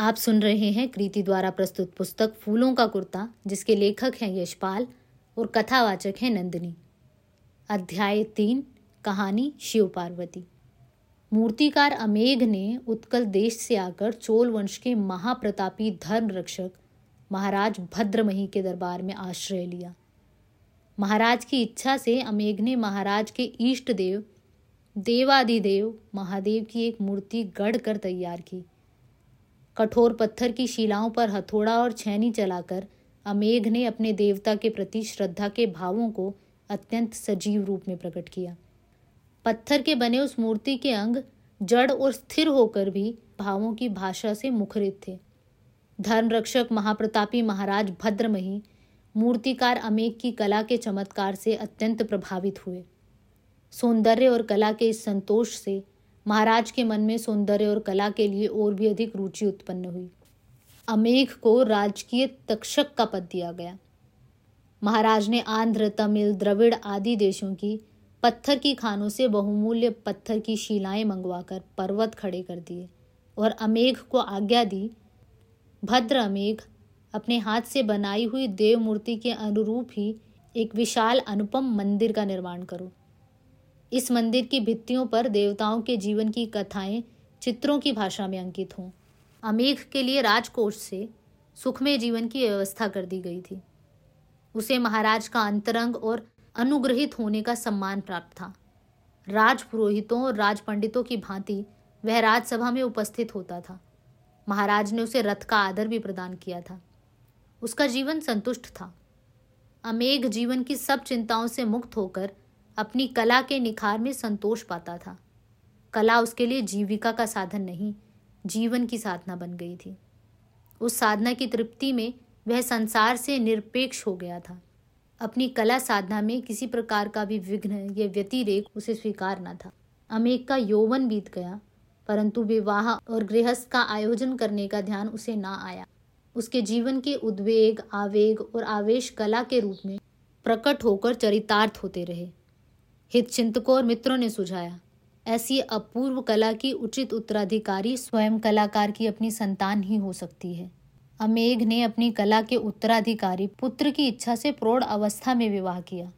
आप सुन रहे हैं कृति द्वारा प्रस्तुत पुस्तक फूलों का कुर्ता, जिसके लेखक हैं यशपाल और कथावाचक हैं नंदनी। अध्याय 3, कहानी शिवपार्वती। मूर्तिकार अमोघ ने उत्कल देश से आकर चोल वंश के महाप्रतापी धर्म रक्षक महाराज भद्रमही के दरबार में आश्रय लिया। महाराज की इच्छा से अमोघ ने महाराज के इष्ट देव देवाधिदेव महादेव की एक मूर्ति गढ़कर तैयार की। कठोर पत्थर की शिलाओं पर हथौड़ा और छैनी चलाकर अमोघ ने अपने देवता के प्रति श्रद्धा के भावों को अत्यंत सजीव रूप में प्रकट किया। पत्थर के बने उस मूर्ति के अंग जड़ और स्थिर होकर भी भावों की भाषा से मुखरित थे। धर्मरक्षक महाप्रतापी महाराज भद्रमही मूर्तिकार अमोघ की कला के चमत्कार से अत्यंत प्रभावित हुए। सौंदर्य और कला के इस संतोष से महाराज के मन में सौंदर्य और कला के लिए और भी अधिक रुचि उत्पन्न हुई। अमोघ को राजकीय तक्षक का पद दिया गया। महाराज ने आंध्र, तमिल, द्रविड़ आदि देशों की पत्थर की खानों से बहुमूल्य पत्थर की शिलाएं मंगवाकर पर्वत खड़े कर दिए और अमोघ को आज्ञा दी, भद्र अमोघ अपने हाथ से बनाई हुई देव मूर्ति के अनुरूप ही एक विशाल अनुपम मंदिर का निर्माण करो। इस मंदिर की भित्तियों पर देवताओं के जीवन की कथाएं चित्रों की भाषा में अंकित हों। अमोघ के लिए राजकोष से सुखमय जीवन की व्यवस्था कर दी गई थी। उसे महाराज का अंतरंग और अनुग्रहित होने का सम्मान प्राप्त था। राजपुरोहितों और राजपंडितों की भांति वह राजसभा में उपस्थित होता था। महाराज ने उसे रथ का आदर भी प्रदान किया था। उसका जीवन संतुष्ट था। अमोघ जीवन की सब चिंताओं से मुक्त होकर अपनी कला के निखार में संतोष पाता था। कला उसके लिए जीविका का साधन नहीं, जीवन की साधना बन गई थी। उस साधना की तृप्ति में वह संसार से निरपेक्ष हो गया था। अपनी कला साधना में किसी प्रकार का भी विघ्न या व्यतिरेक उसे स्वीकार न था। अमोघ का यौवन बीत गया, परंतु विवाह और गृहस्थ का आयोजन करने का ध्यान उसे ना आया। उसके जीवन के उद्वेग, आवेग और आवेश कला के रूप में प्रकट होकर चरितार्थ होते रहे। हित चिंतकों और मित्रों ने सुझाया, ऐसी अपूर्व कला की उचित उत्तराधिकारी स्वयं कलाकार की अपनी संतान ही हो सकती है। अमोघ ने अपनी कला के उत्तराधिकारी पुत्र की इच्छा से प्रौढ़ अवस्था में विवाह किया।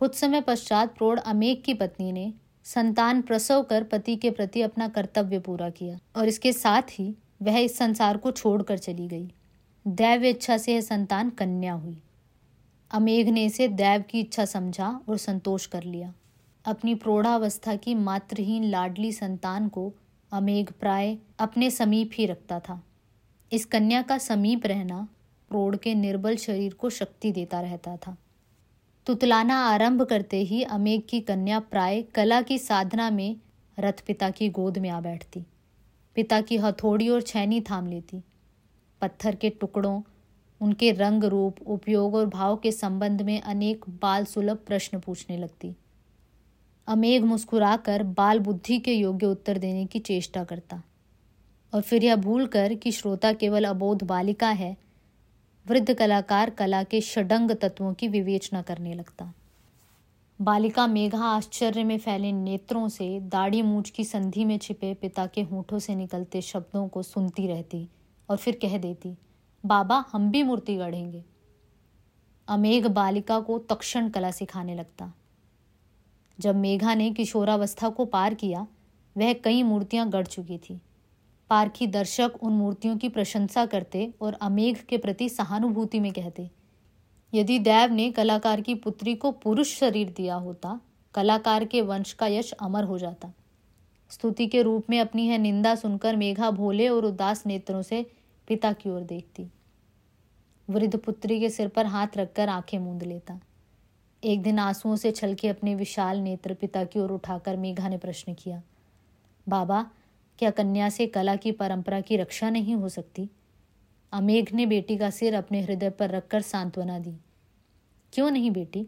कुछ समय पश्चात प्रौढ़ अमोघ की पत्नी ने संतान प्रसव कर पति के प्रति अपना कर्तव्य पूरा किया और इसके साथ ही वह इस संसार को छोड़कर चली गई। दैव इच्छा से यह संतान कन्या हुई। अमोघ ने इसे दैव की इच्छा समझा और संतोष कर लिया। अपनी प्रौढ़ावस्था की मातृहीन लाडली संतान को अमोघ प्राय अपने समीप ही रखता था। इस कन्या का समीप रहना प्रौढ़ के निर्बल शरीर को शक्ति देता रहता था। तुतलाना आरंभ करते ही अमोघ की कन्या प्राय कला की साधना में रथ पिता की गोद में आ बैठती, पिता की हथौड़ी और छैनी थाम लेती, पत्थर के टुकड़ों, उनके रंग, रूप, उपयोग और भाव के संबंध में अनेक बाल सुलभ प्रश्न पूछने लगती। अमोघ मुस्कुराकर बाल बुद्धि के योग्य उत्तर देने की चेष्टा करता और फिर यह भूलकर कि श्रोता केवल अबोध बालिका है, वृद्ध कलाकार कला के षडंग तत्वों की विवेचना करने लगता। बालिका मेघा आश्चर्य में फैले नेत्रों से दाढ़ी मूछ की संधि में छिपे पिता के होठों से निकलते शब्दों को सुनती रहती और फिर कह देती, बाबा हम भी मूर्ति गढ़ेंगे। अमोघ बालिका को तक्षण कला सिखाने लगता। जब मेघा ने किशोरावस्था को पार किया, वह कई मूर्तियां गढ़ चुकी थी। पारखी दर्शक उन मूर्तियों की प्रशंसा करते और अमोघ के प्रति सहानुभूति में कहते, यदि दैव ने कलाकार की पुत्री को पुरुष शरीर दिया होता, कलाकार के वंश का यश अमर हो जाता। स्तुति के रूप में अपनी यह निंदा सुनकर मेघा भोले और उदास नेत्रों से पिता की ओर देखती, वृद्ध पुत्री के सिर पर हाथ रखकर आंखें मूंद लेता। एक दिन आंसुओं से छलके अपने विशाल नेत्र पिता की ओर उठाकर मेघा ने प्रश्न किया, बाबा क्या कन्या से कला की परंपरा की रक्षा नहीं हो सकती? अमोघ ने बेटी का सिर अपने हृदय पर रखकर सांत्वना दी, क्यों नहीं बेटी,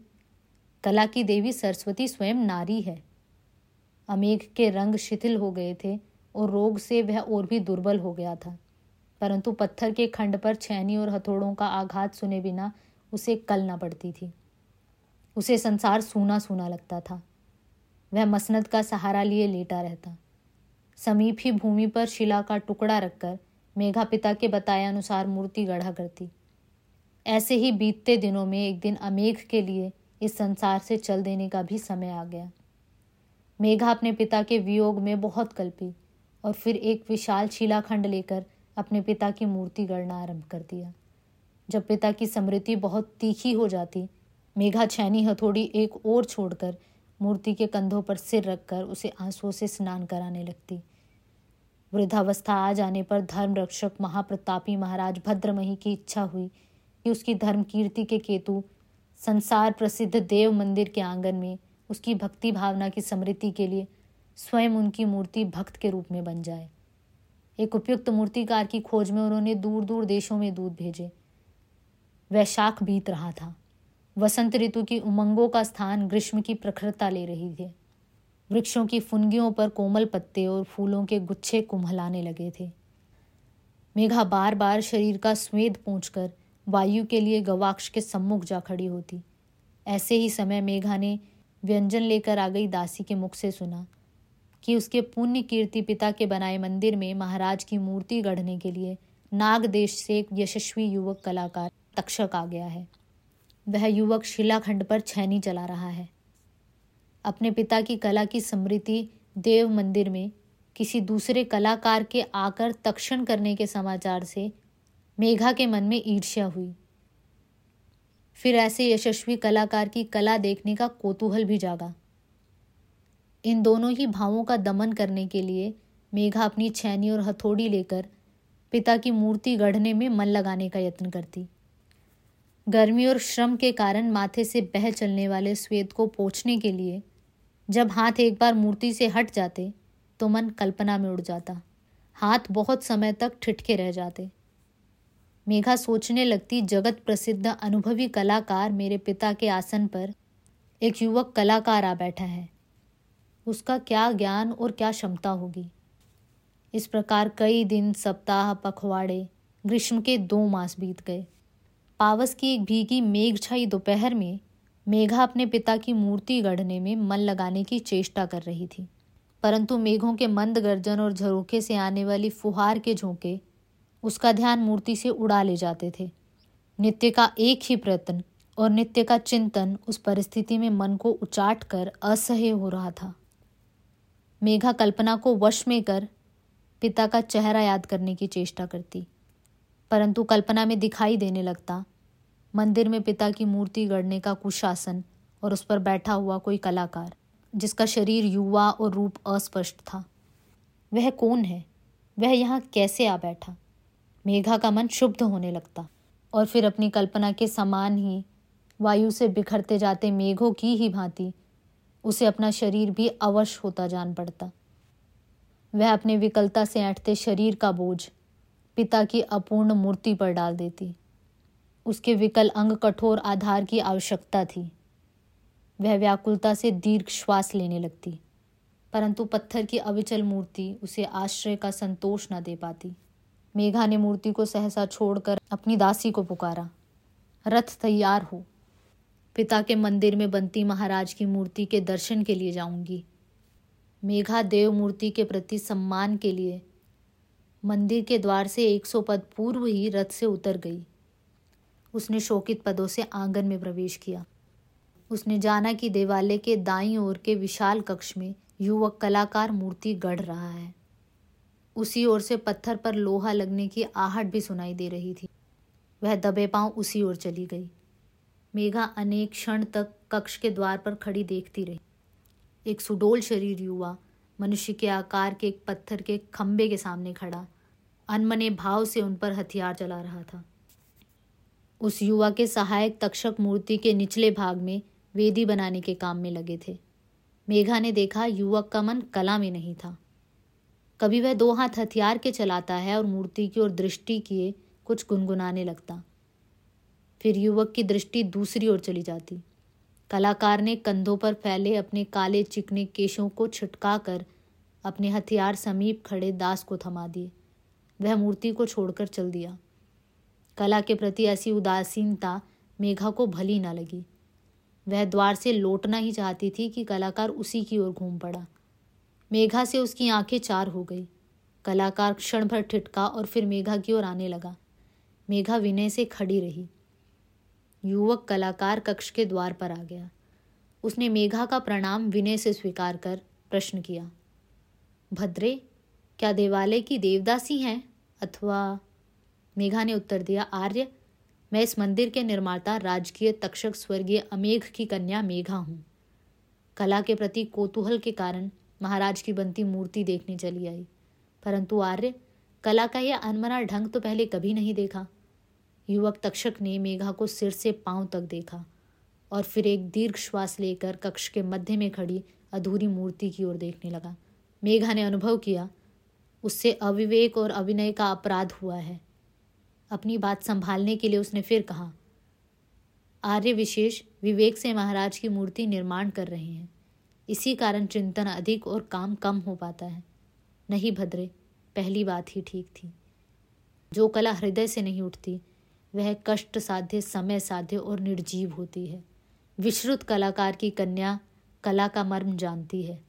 कला की देवी सरस्वती स्वयं नारी है। अमोघ के रंग शिथिल हो गए थे और रोग से वह और भी दुर्बल हो गया था, परंतु पत्थर के खंड पर छैनी और हथौड़ों का आघात सुने बिना उसे कलना पड़ती थी। उसे संसार सूना सूना लगता था। वह मसनद का सहारा लिए लेटा रहता। समीप ही भूमि पर शिला का टुकड़ा रखकर मेघा पिता के बताए अनुसार मूर्ति गढ़ा करती। ऐसे ही बीतते दिनों में एक दिन अमेघ के लिए इस संसार से चल देने का भी समय आ गया। मेघा अपने पिता के वियोग में बहुत कल्पी और फिर एक विशाल शिलाखंड लेकर अपने पिता की मूर्ति गढ़ना आरंभ कर दिया। जब पिता की स्मृति बहुत तीखी हो जाती, मेघा छैनी हथौड़ी एक ओर छोड़कर मूर्ति के कंधों पर सिर रखकर उसे आंसुओं से स्नान कराने लगती। वृद्धावस्था आ जाने पर धर्म रक्षक महाप्रतापी महाराज भद्रमही की इच्छा हुई कि उसकी धर्म कीर्ति के केतु संसार प्रसिद्ध देव मंदिर के आंगन में उसकी भक्ति भावना की स्मृति के लिए स्वयं उनकी मूर्ति भक्त के रूप में बन जाए। एक उपयुक्त मूर्तिकार की खोज में उन्होंने दूर दूर देशों में दूत भेजे। वैशाख बीत रहा था। वसंत ऋतु की उमंगों का स्थान ग्रीष्म की प्रखरता ले रही थी। वृक्षों की फुनगियों पर कोमल पत्ते और फूलों के गुच्छे कुम्हलाने लगे थे। मेघा बार बार शरीर का स्वेद पोंछकर वायु के लिए गवाक्ष के सम्मुख जा खड़ी होती। ऐसे ही समय मेघा ने व्यंजन लेकर आ गई दासी के मुख से सुना कि उसके पुण्य कीर्ति पिता के बनाए मंदिर में महाराज की मूर्ति गढ़ने के लिए नागदेश से एक यशस्वी युवक कलाकार तक्षक आ गया है। वह युवक शिलाखंड पर छैनी चला रहा है। अपने पिता की कला की स्मृति देव मंदिर में किसी दूसरे कलाकार के आकर तक्षण करने के समाचार से मेघा के मन में ईर्ष्या हुई। फिर ऐसे यशस्वी कलाकार की कला देखने का कौतूहल भी जागा। इन दोनों ही भावों का दमन करने के लिए मेघा अपनी छैनी और हथौड़ी लेकर पिता की मूर्ति गढ़ने में मन लगाने का यत्न करती। गर्मी और श्रम के कारण माथे से बह चलने वाले स्वेद को पोंछने के लिए जब हाथ एक बार मूर्ति से हट जाते तो मन कल्पना में उड़ जाता। हाथ बहुत समय तक ठिठके रह जाते। मेघा सोचने लगती, जगत प्रसिद्ध अनुभवी कलाकार मेरे पिता के आसन पर एक युवक कलाकार आ बैठा है। उसका क्या ज्ञान और क्या क्षमता होगी। इस प्रकार कई दिन, सप्ताह, पखवाड़े, ग्रीष्म के 2 मास बीत गए। पावस की एक भीगी मेघ छाई दोपहर में मेघा अपने पिता की मूर्ति गढ़ने में मन लगाने की चेष्टा कर रही थी, परंतु मेघों के मंद गर्जन और झरोखे से आने वाली फुहार के झोंके उसका ध्यान मूर्ति से उड़ा ले जाते थे। नित्य का एक ही प्रयत्न और नित्य का चिंतन उस परिस्थिति में मन को उचाट कर असह्य हो रहा था। मेघा कल्पना को वश में कर पिता का चेहरा याद करने की चेष्टा करती, परंतु कल्पना में दिखाई देने लगता मंदिर में पिता की मूर्ति गढ़ने का कुशासन और उस पर बैठा हुआ कोई कलाकार जिसका शरीर युवा और रूप अस्पष्ट था। वह कौन है? वह यहाँ कैसे आ बैठा? मेघा का मन क्षुब्ध होने लगता और फिर अपनी कल्पना के समान ही वायु से बिखरते जाते मेघों की ही भांति उसे अपना शरीर भी अवश होता जान पड़ता। वह अपने विकलता से ऐंठते शरीर का बोझ पिता की अपूर्ण मूर्ति पर डाल देती। उसके विकल अंग कठोर आधार की आवश्यकता थी। वह व्याकुलता से दीर्घ श्वास लेने लगती, परंतु पत्थर की अविचल मूर्ति उसे आश्रय का संतोष न दे पाती। मेघा ने मूर्ति को सहसा छोड़कर अपनी दासी को पुकारा, रथ तैयार हो, पिता के मंदिर में बनती महाराज की मूर्ति के दर्शन के लिए जाऊंगी। मेघा देव मूर्ति के प्रति सम्मान के लिए मंदिर के द्वार से 100 पद पूर्व ही रथ से उतर गई। उसने शोकित पदों से आंगन में प्रवेश किया। उसने जाना कि देवालय के दाईं ओर के विशाल कक्ष में युवक कलाकार मूर्ति गढ़ रहा है। उसी ओर से पत्थर पर लोहा लगने की आहट भी सुनाई दे रही थी। वह दबे पांव उसी ओर चली गई। मेघा अनेक क्षण तक कक्ष के द्वार पर खड़ी देखती रही। एक सुडोल शरीर युवा मनुष्य के आकार के एक पत्थर के खंबे के सामने खड़ा अनमने भाव से उन पर हथियार चला रहा था। उस युवा के सहायक तक्षक मूर्ति के निचले भाग में वेदी बनाने के काम में लगे थे। मेघा ने देखा, युवक का मन कला में नहीं था। कभी वह 2 हाथ हथियार के चलाता है और मूर्ति की ओर दृष्टि किए कुछ गुनगुनाने लगता। फिर युवक की दृष्टि दूसरी ओर चली जाती। कलाकार ने कंधों पर फैले अपने काले चिकने केशों को छिटका कर अपने हथियार समीप खड़े दास को थमा दिए। वह मूर्ति को छोड़कर चल दिया। कला के प्रति ऐसी उदासीनता मेघा को भली ना लगी। वह द्वार से लौटना ही चाहती थी कि कलाकार उसी की ओर घूम पड़ा। मेघा से उसकी आंखें चार हो गई। कलाकार क्षण भर ठिठका और फिर मेघा की ओर आने लगा। मेघा विनय से खड़ी रही। युवक कलाकार कक्ष के द्वार पर आ गया। उसने मेघा का प्रणाम विनय से स्वीकार कर प्रश्न किया, भद्रे क्या देवालय की देवदासी हैं अथवा? मेघा ने उत्तर दिया, आर्य मैं इस मंदिर के निर्माता राजकीय तक्षक स्वर्गीय अमोघ की कन्या मेघा हूँ। कला के प्रति कौतूहल के कारण महाराज की बनती मूर्ति देखने चली आई, परंतु आर्य कला का यह अनमना ढंग तो पहले कभी नहीं देखा। युवक तक्षक ने मेघा को सिर से पांव तक देखा और फिर एक दीर्घ श्वास लेकर कक्ष के मध्य में खड़ी अधूरी मूर्ति की ओर देखने लगा। मेघा ने अनुभव किया उससे अविवेक और अविनय का अपराध हुआ है। अपनी बात संभालने के लिए उसने फिर कहा, आर्य विशेष विवेक से महाराज की मूर्ति निर्माण कर रहे हैं, इसी कारण चिंतन अधिक और काम कम हो पाता है। नहीं भद्रे, पहली बात ही ठीक थी। जो कला हृदय से नहीं उठती वह कष्ट साध्य, समय साध्य और निर्जीव होती है। विश्रुत कलाकार की कन्या कला का मर्म जानती है।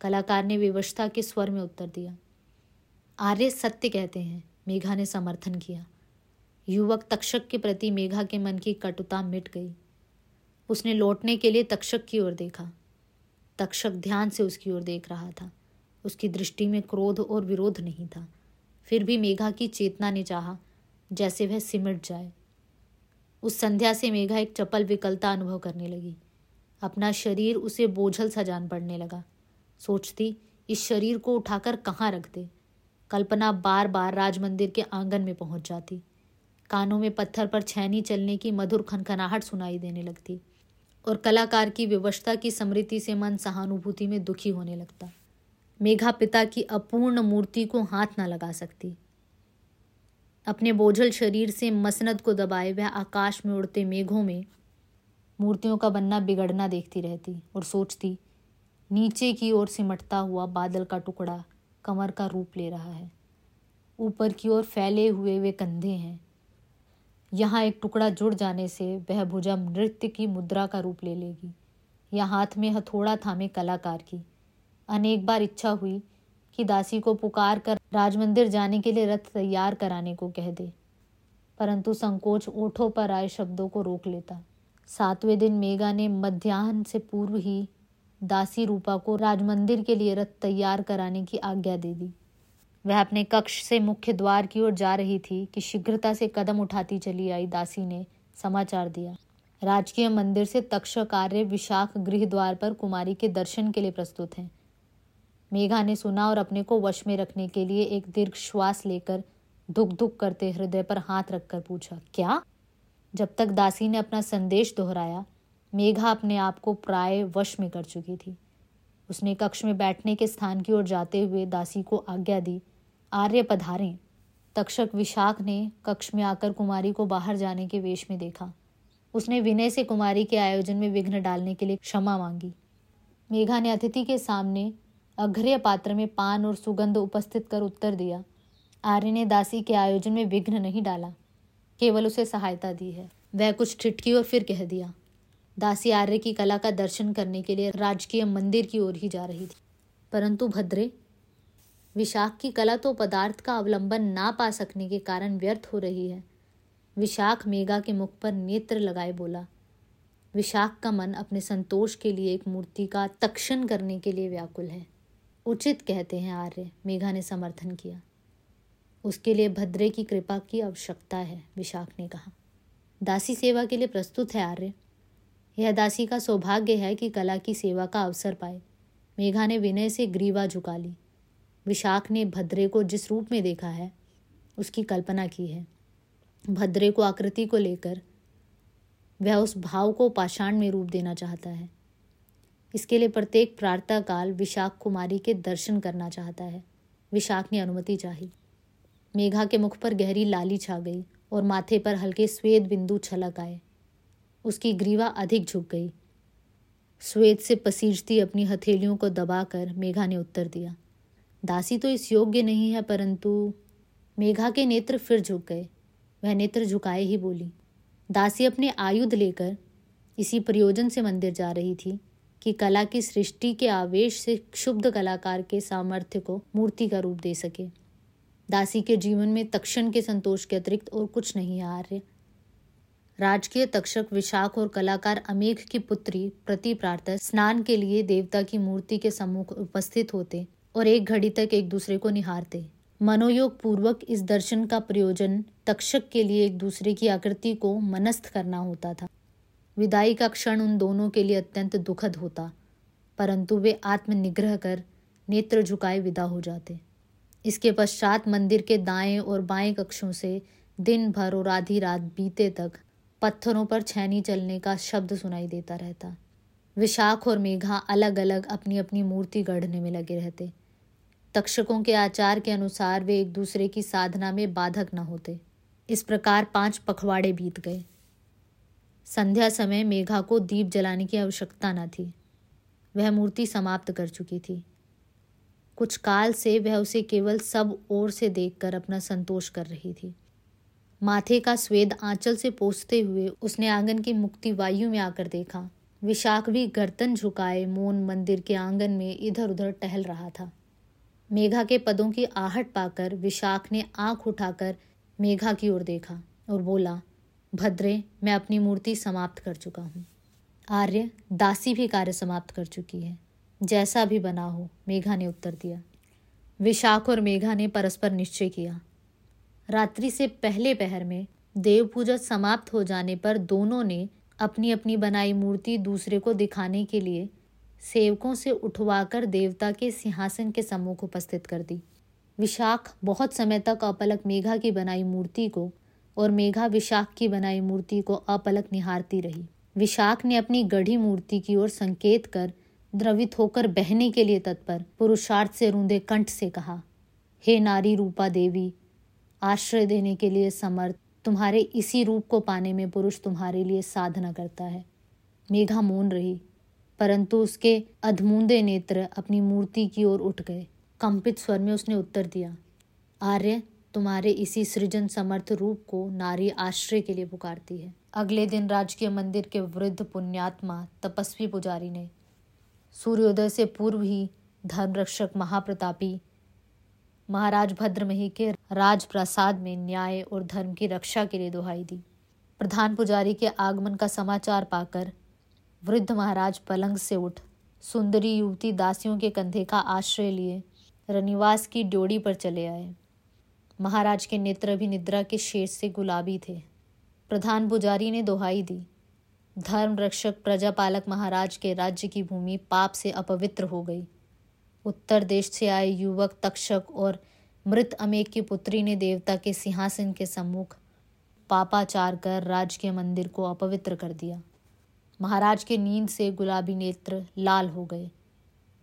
कलाकार ने विवशता के स्वर में उत्तर दिया, आर्य सत्य कहते हैं। मेघा ने समर्थन किया। युवक तक्षक के प्रति मेघा के मन की कटुता मिट गई। उसने लौटने के लिए तक्षक की ओर देखा। तक्षक ध्यान से उसकी ओर देख रहा था। उसकी दृष्टि में क्रोध और विरोध नहीं था। फिर भी मेघा की चेतना ने चाहा जैसे वह सिमट जाए। उस संध्या से मेघा एक चपल विकलता अनुभव करने लगी। अपना शरीर उसे बोझल सा जान पड़ने लगा। सोचती, इस शरीर को उठाकर कहाँ रख दे। कल्पना बार बार राजमंदिर के आंगन में पहुँच जाती। कानों में पत्थर पर छैनी चलने की मधुर खनखनाहट सुनाई देने लगती और कलाकार की विवशता की स्मृति से मन सहानुभूति में दुखी होने लगता। मेघा पिता की अपूर्ण मूर्ति को हाथ न लगा सकती। अपने बोझल शरीर से मसनद को दबाए वह आकाश में उड़ते मेघों में मूर्तियों का बनना बिगड़ना देखती रहती और सोचती, नीचे की ओर सिमटता हुआ बादल का टुकड़ा कमर का रूप ले रहा है। ऊपर की ओर फैले हुए वे कंधे हैं। यहाँ एक टुकड़ा जुड़ जाने से वह भुजा नृत्य की मुद्रा का रूप ले लेगी या हाथ में हथौड़ा थामे कलाकार की। अनेक बार इच्छा हुई कि दासी को पुकार कर राजमंदिर जाने के लिए रथ तैयार कराने को कह दे, परंतु संकोच ओठों पर आए शब्दों को रोक लेता। सातवें दिन मेघा ने मध्याह्न से पूर्व ही दासी रूपा को राजमंदिर के लिए रथ तैयार कराने की आज्ञा दे दी। वह अपने कक्ष से मुख्य द्वार की ओर जा रही थी कि शीघ्रता से कदम उठाती चली आई दासी ने समाचार दिया, राजकीय मंदिर से तक्षक आर्य विशाख गृह द्वार पर कुमारी के दर्शन के लिए प्रस्तुत हैं। मेघा ने सुना और अपने को वश में रखने के लिए एक दीर्घ श्वास लेकर धुक धुक करते हृदय पर हाथ रखकर पूछा, क्या? जब तक दासी ने अपना संदेश दोहराया मेघा अपने आप को प्राय वश में कर चुकी थी। उसने कक्ष में बैठने के स्थान की ओर जाते हुए दासी को आज्ञा दी, आर्य पधारें। तक्षक विशाख ने कक्ष में आकर कुमारी को बाहर जाने के वेश में देखा। उसने विनय से कुमारी के आयोजन में विघ्न डालने के लिए क्षमा मांगी। मेघा ने अतिथि के सामने अघ्र्य पात्र में पान और सुगंध उपस्थित कर उत्तर दिया, आर्य ने दासी के आयोजन में विघ्न नहीं डाला, केवल उसे सहायता दी है। वह कुछ ठिठकी और फिर कह दिया, दासी आर्य की कला का दर्शन करने के लिए राजकीय मंदिर की ओर ही जा रही थी। परंतु भद्रे, विशाख की कला तो पदार्थ का अवलंबन ना पा सकने के कारण व्यर्थ हो रही है। विशाख मेघा के मुख पर नेत्र लगाए बोला। विशाख का मन अपने संतोष के लिए एक मूर्ति का तक्षण करने के लिए व्याकुल है। उचित कहते हैं आर्य, मेघा ने समर्थन किया। उसके लिए भद्रे की कृपा की आवश्यकता है, विशाख ने कहा। दासी सेवा के लिए प्रस्तुत है आर्य। यह दासी का सौभाग्य है कि कला की सेवा का अवसर पाए। मेघा ने विनय से ग्रीवा झुका ली। विशाख ने भद्रे को जिस रूप में देखा है उसकी कल्पना की है। भद्रे को आकृति को लेकर वह उस भाव को पाषाण में रूप देना चाहता है। इसके लिए प्रत्येक प्रातः काल विशाख कुमारी के दर्शन करना चाहता है। विशाख ने अनुमति चाही। मेघा के मुख पर गहरी लाली छा गई और माथे पर हल्के श्वेत बिंदु छलक आए। उसकी ग्रीवा अधिक झुक गई। श्वेत से पसीजती अपनी हथेलियों को दबाकर मेघा ने उत्तर दिया, दासी तो इस योग्य नहीं है, परंतु मेघा के नेत्र फिर झुक गए। वह नेत्र झुकाए ही बोली, दासी अपने आयुध लेकर इसी प्रयोजन से मंदिर जा रही थी कि कला की सृष्टि के आवेश से क्षुब्ध कलाकार के सामर्थ्य को मूर्ति का रूप दे सके। दासी के जीवन में तक्षण के संतोष के अतिरिक्त और कुछ नहीं आर्य। राजकीय तक्षक विशाख और कलाकार अमोघ की पुत्री प्रति प्रार्थना स्नान के लिए देवता की मूर्ति के सम्मुख उपस्थित होते और एक घड़ी तक एक दूसरे को निहारते। मनोयोग पूर्वक इस दर्शन का प्रयोजन तक्षक के लिए एक दूसरे की आकृति को मनस्थ करना होता था। विदाई का क्षण उन दोनों के लिए अत्यंत दुखद होता, परंतु वे आत्मनिग्रह कर नेत्र झुकाए विदा हो जाते। इसके पश्चात मंदिर के दाएं और बाएं कक्षों से दिन भर और आधी रात बीते तक पत्थरों पर छैनी चलने का शब्द सुनाई देता रहता। विशाख और मेघा अलग अलग अपनी अपनी मूर्ति गढ़ने में लगे रहते। तक्षकों के आचार के अनुसार वे एक दूसरे की साधना में बाधक न होते। इस प्रकार 5 पखवाड़े बीत गए। संध्या समय मेघा को दीप जलाने की आवश्यकता न थी, वह मूर्ति समाप्त कर चुकी थी। कुछ काल से वह उसे केवल सब ओर से देखकर अपना संतोष कर रही थी। माथे का स्वेद आंचल से पोंछते हुए उसने आंगन की मुक्ति वायु में आकर देखा। विशाख भी गर्दन झुकाए मौन मंदिर के आंगन में इधर उधर टहल रहा था। मेघा के पदों की आहट पाकर विशाख ने आंख उठाकर मेघा की ओर देखा और बोला, भद्रे, मैं अपनी मूर्ति समाप्त कर चुका हूँ। आर्य, दासी भी कार्य समाप्त कर चुकी है, जैसा भी बना हो, मेघा ने उत्तर दिया। विशाख और मेघा ने परस्पर निश्चय किया। रात्रि से पहले पहर में देव पूजा समाप्त हो जाने पर दोनों ने अपनी अपनी बनाई मूर्ति दूसरे को दिखाने के लिए सेवकों से उठवाकर देवता के सिंहासन के सम्मुख उपस्थित कर दी। विशाख बहुत समय तक अपलक मेघा की बनाई मूर्ति को और मेघा विशाख की बनाई मूर्ति को अपलक निहारती रही। विशाख ने अपनी गढ़ी मूर्ति की ओर संकेत कर द्रवित होकर बहने के लिए तत्पर पुरुषार्थ से रूंधे कंठ से कहा, हे नारी रूपा देवी, आश्रय देने के लिए समर्थ, तुम्हारे इसी रूप को पाने में पुरुष तुम्हारे लिए साधना करता है। मेघा मौन रही, परंतु उसके अधमूंदे नेत्र अपनी मूर्ति की ओर उठ गए। कंपित स्वर में उसने उत्तर दिया, आर्य, तुम्हारे इसी सृजन समर्थ रूप को नारी आश्रय के लिए पुकारती है। अगले दिन राजकीय मंदिर के वृद्ध पुण्यात्मा तपस्वी पुजारी ने सूर्योदय से पूर्व ही धर्मरक्षक महाप्रतापी महाराज भद्रमही के राजप्रासाद में न्याय और धर्म की रक्षा के लिए दुहाई दी। प्रधान पुजारी के आगमन का समाचार पाकर वृद्ध महाराज पलंग से उठ सुंदरी युवती दासियों के कंधे का आश्रय लिए रनिवास की ड्योढ़ी पर चले आए। महाराज के नेत्र भी निद्रा के शेष से गुलाबी थे। प्रधान पुजारी ने दोहाई दी, धर्म रक्षक प्रजापालक महाराज के राज्य की भूमि पाप से अपवित्र हो गई। उत्तर देश से आए युवक तक्षक और मृत अमोघ की पुत्री ने देवता के सिंहासन के सम्मुख पापाचार कर राजकीय मंदिर को अपवित्र कर दिया। महाराज के नींद से गुलाबी नेत्र लाल हो गए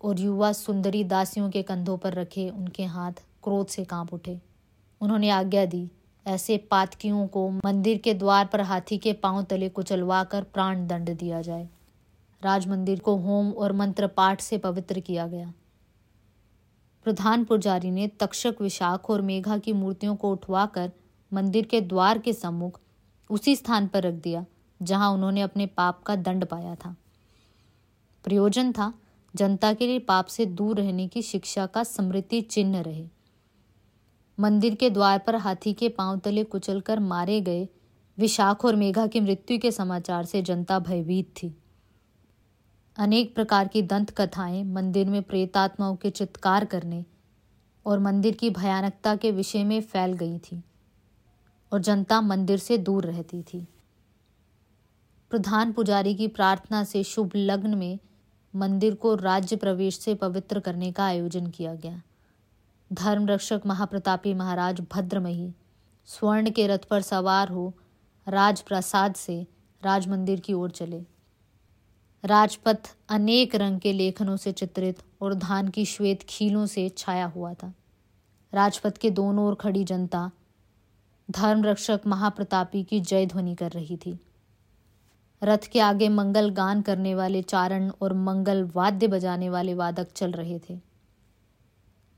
और युवा सुंदरी दासियों के कंधों पर रखे उनके हाथ क्रोध से कांप उठे। उन्होंने आज्ञा दी, ऐसे पातकियों को मंदिर के द्वार पर हाथी के पांव तले कुचलवा कर प्राण दंड दिया जाए। राज मंदिर को होम और मंत्र पाठ से पवित्र किया गया। प्रधान पुजारी ने तक्षक विशाख और मेघा की मूर्तियों को उठवाकर मंदिर के द्वार के सम्मुख उसी स्थान पर रख दिया जहां उन्होंने अपने पाप का दंड पाया था। प्रयोजन था जनता के लिए पाप से दूर रहने की शिक्षा का स्मृति चिन्ह रहे। मंदिर के द्वार पर हाथी के पांव तले कुचलकर मारे गए विशाख और मेघा की मृत्यु के समाचार से जनता भयभीत थी। अनेक प्रकार की दंत कथाएं मंदिर में प्रेतात्माओं के चित्कार करने और मंदिर की भयानकता के विषय में फैल गई थी और जनता मंदिर से दूर रहती थी। प्रधान पुजारी की प्रार्थना से शुभ लग्न में मंदिर को राज्य प्रवेश से पवित्र करने का आयोजन किया गया। धर्म रक्षक महाप्रतापी महाराज भद्रमही स्वर्ण के रथ पर सवार हो राजप्रासाद से राजमंदिर की ओर चले। राजपथ अनेक रंग के लेखनों से चित्रित और धान की श्वेत खीलों से छाया हुआ था। राजपथ के दोनों ओर खड़ी जनता धर्म रक्षक महाप्रतापी की जय ध्वनि कर रही थी। रथ के आगे मंगल गान करने वाले चारण और मंगल वाद्य बजाने वाले वादक चल रहे थे।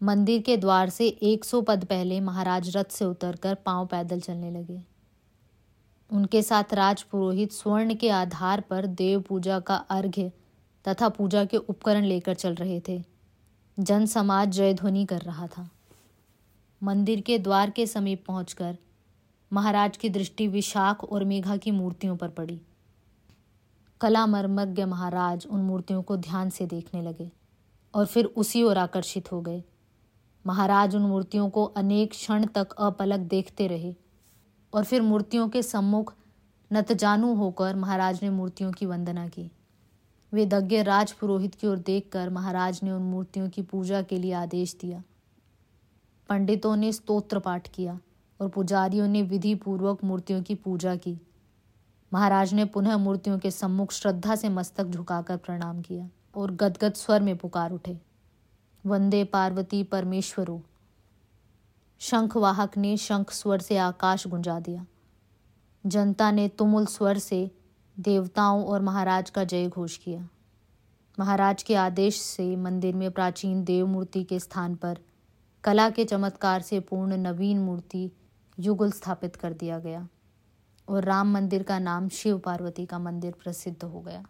मंदिर के द्वार से 100 पद पहले महाराज रथ से उतरकर पांव पैदल चलने लगे। उनके साथ राजपुरोहित स्वर्ण के आधार पर देव पूजा का अर्घ्य तथा पूजा के उपकरण लेकर चल रहे थे। जन समाज जयध्वनि कर रहा था। मंदिर के द्वार के समीप पहुंचकर महाराज की दृष्टि विशाख और मेघा की मूर्तियों पर पड़ी। कलामर्मज्ञ महाराज उन मूर्तियों को ध्यान से देखने लगे और फिर उसी ओर आकर्षित हो गए। महाराज उन मूर्तियों को अनेक क्षण तक अपलक देखते रहे और फिर मूर्तियों के सम्मुख नतजानू होकर महाराज ने मूर्तियों की वंदना की। वेदज्ञ राज पुरोहित की ओर देखकर महाराज ने उन मूर्तियों की पूजा के लिए आदेश दिया। पंडितों ने स्तोत्र पाठ किया और पुजारियों ने विधि पूर्वक मूर्तियों की पूजा की। महाराज ने पुनः मूर्तियों के सम्मुख श्रद्धा से मस्तक झुकाकर प्रणाम किया और गदगद स्वर में पुकार उठे, वंदे पार्वती परमेश्वरो। शंखवाहक ने शंख स्वर से आकाश गुंजा दिया। जनता ने तुमुल स्वर से देवताओं और महाराज का जय घोष किया। महाराज के आदेश से मंदिर में प्राचीन देव मूर्ति के स्थान पर कला के चमत्कार से पूर्ण नवीन मूर्ति युगल स्थापित कर दिया गया और राम मंदिर का नाम शिव पार्वती का मंदिर प्रसिद्ध हो गया।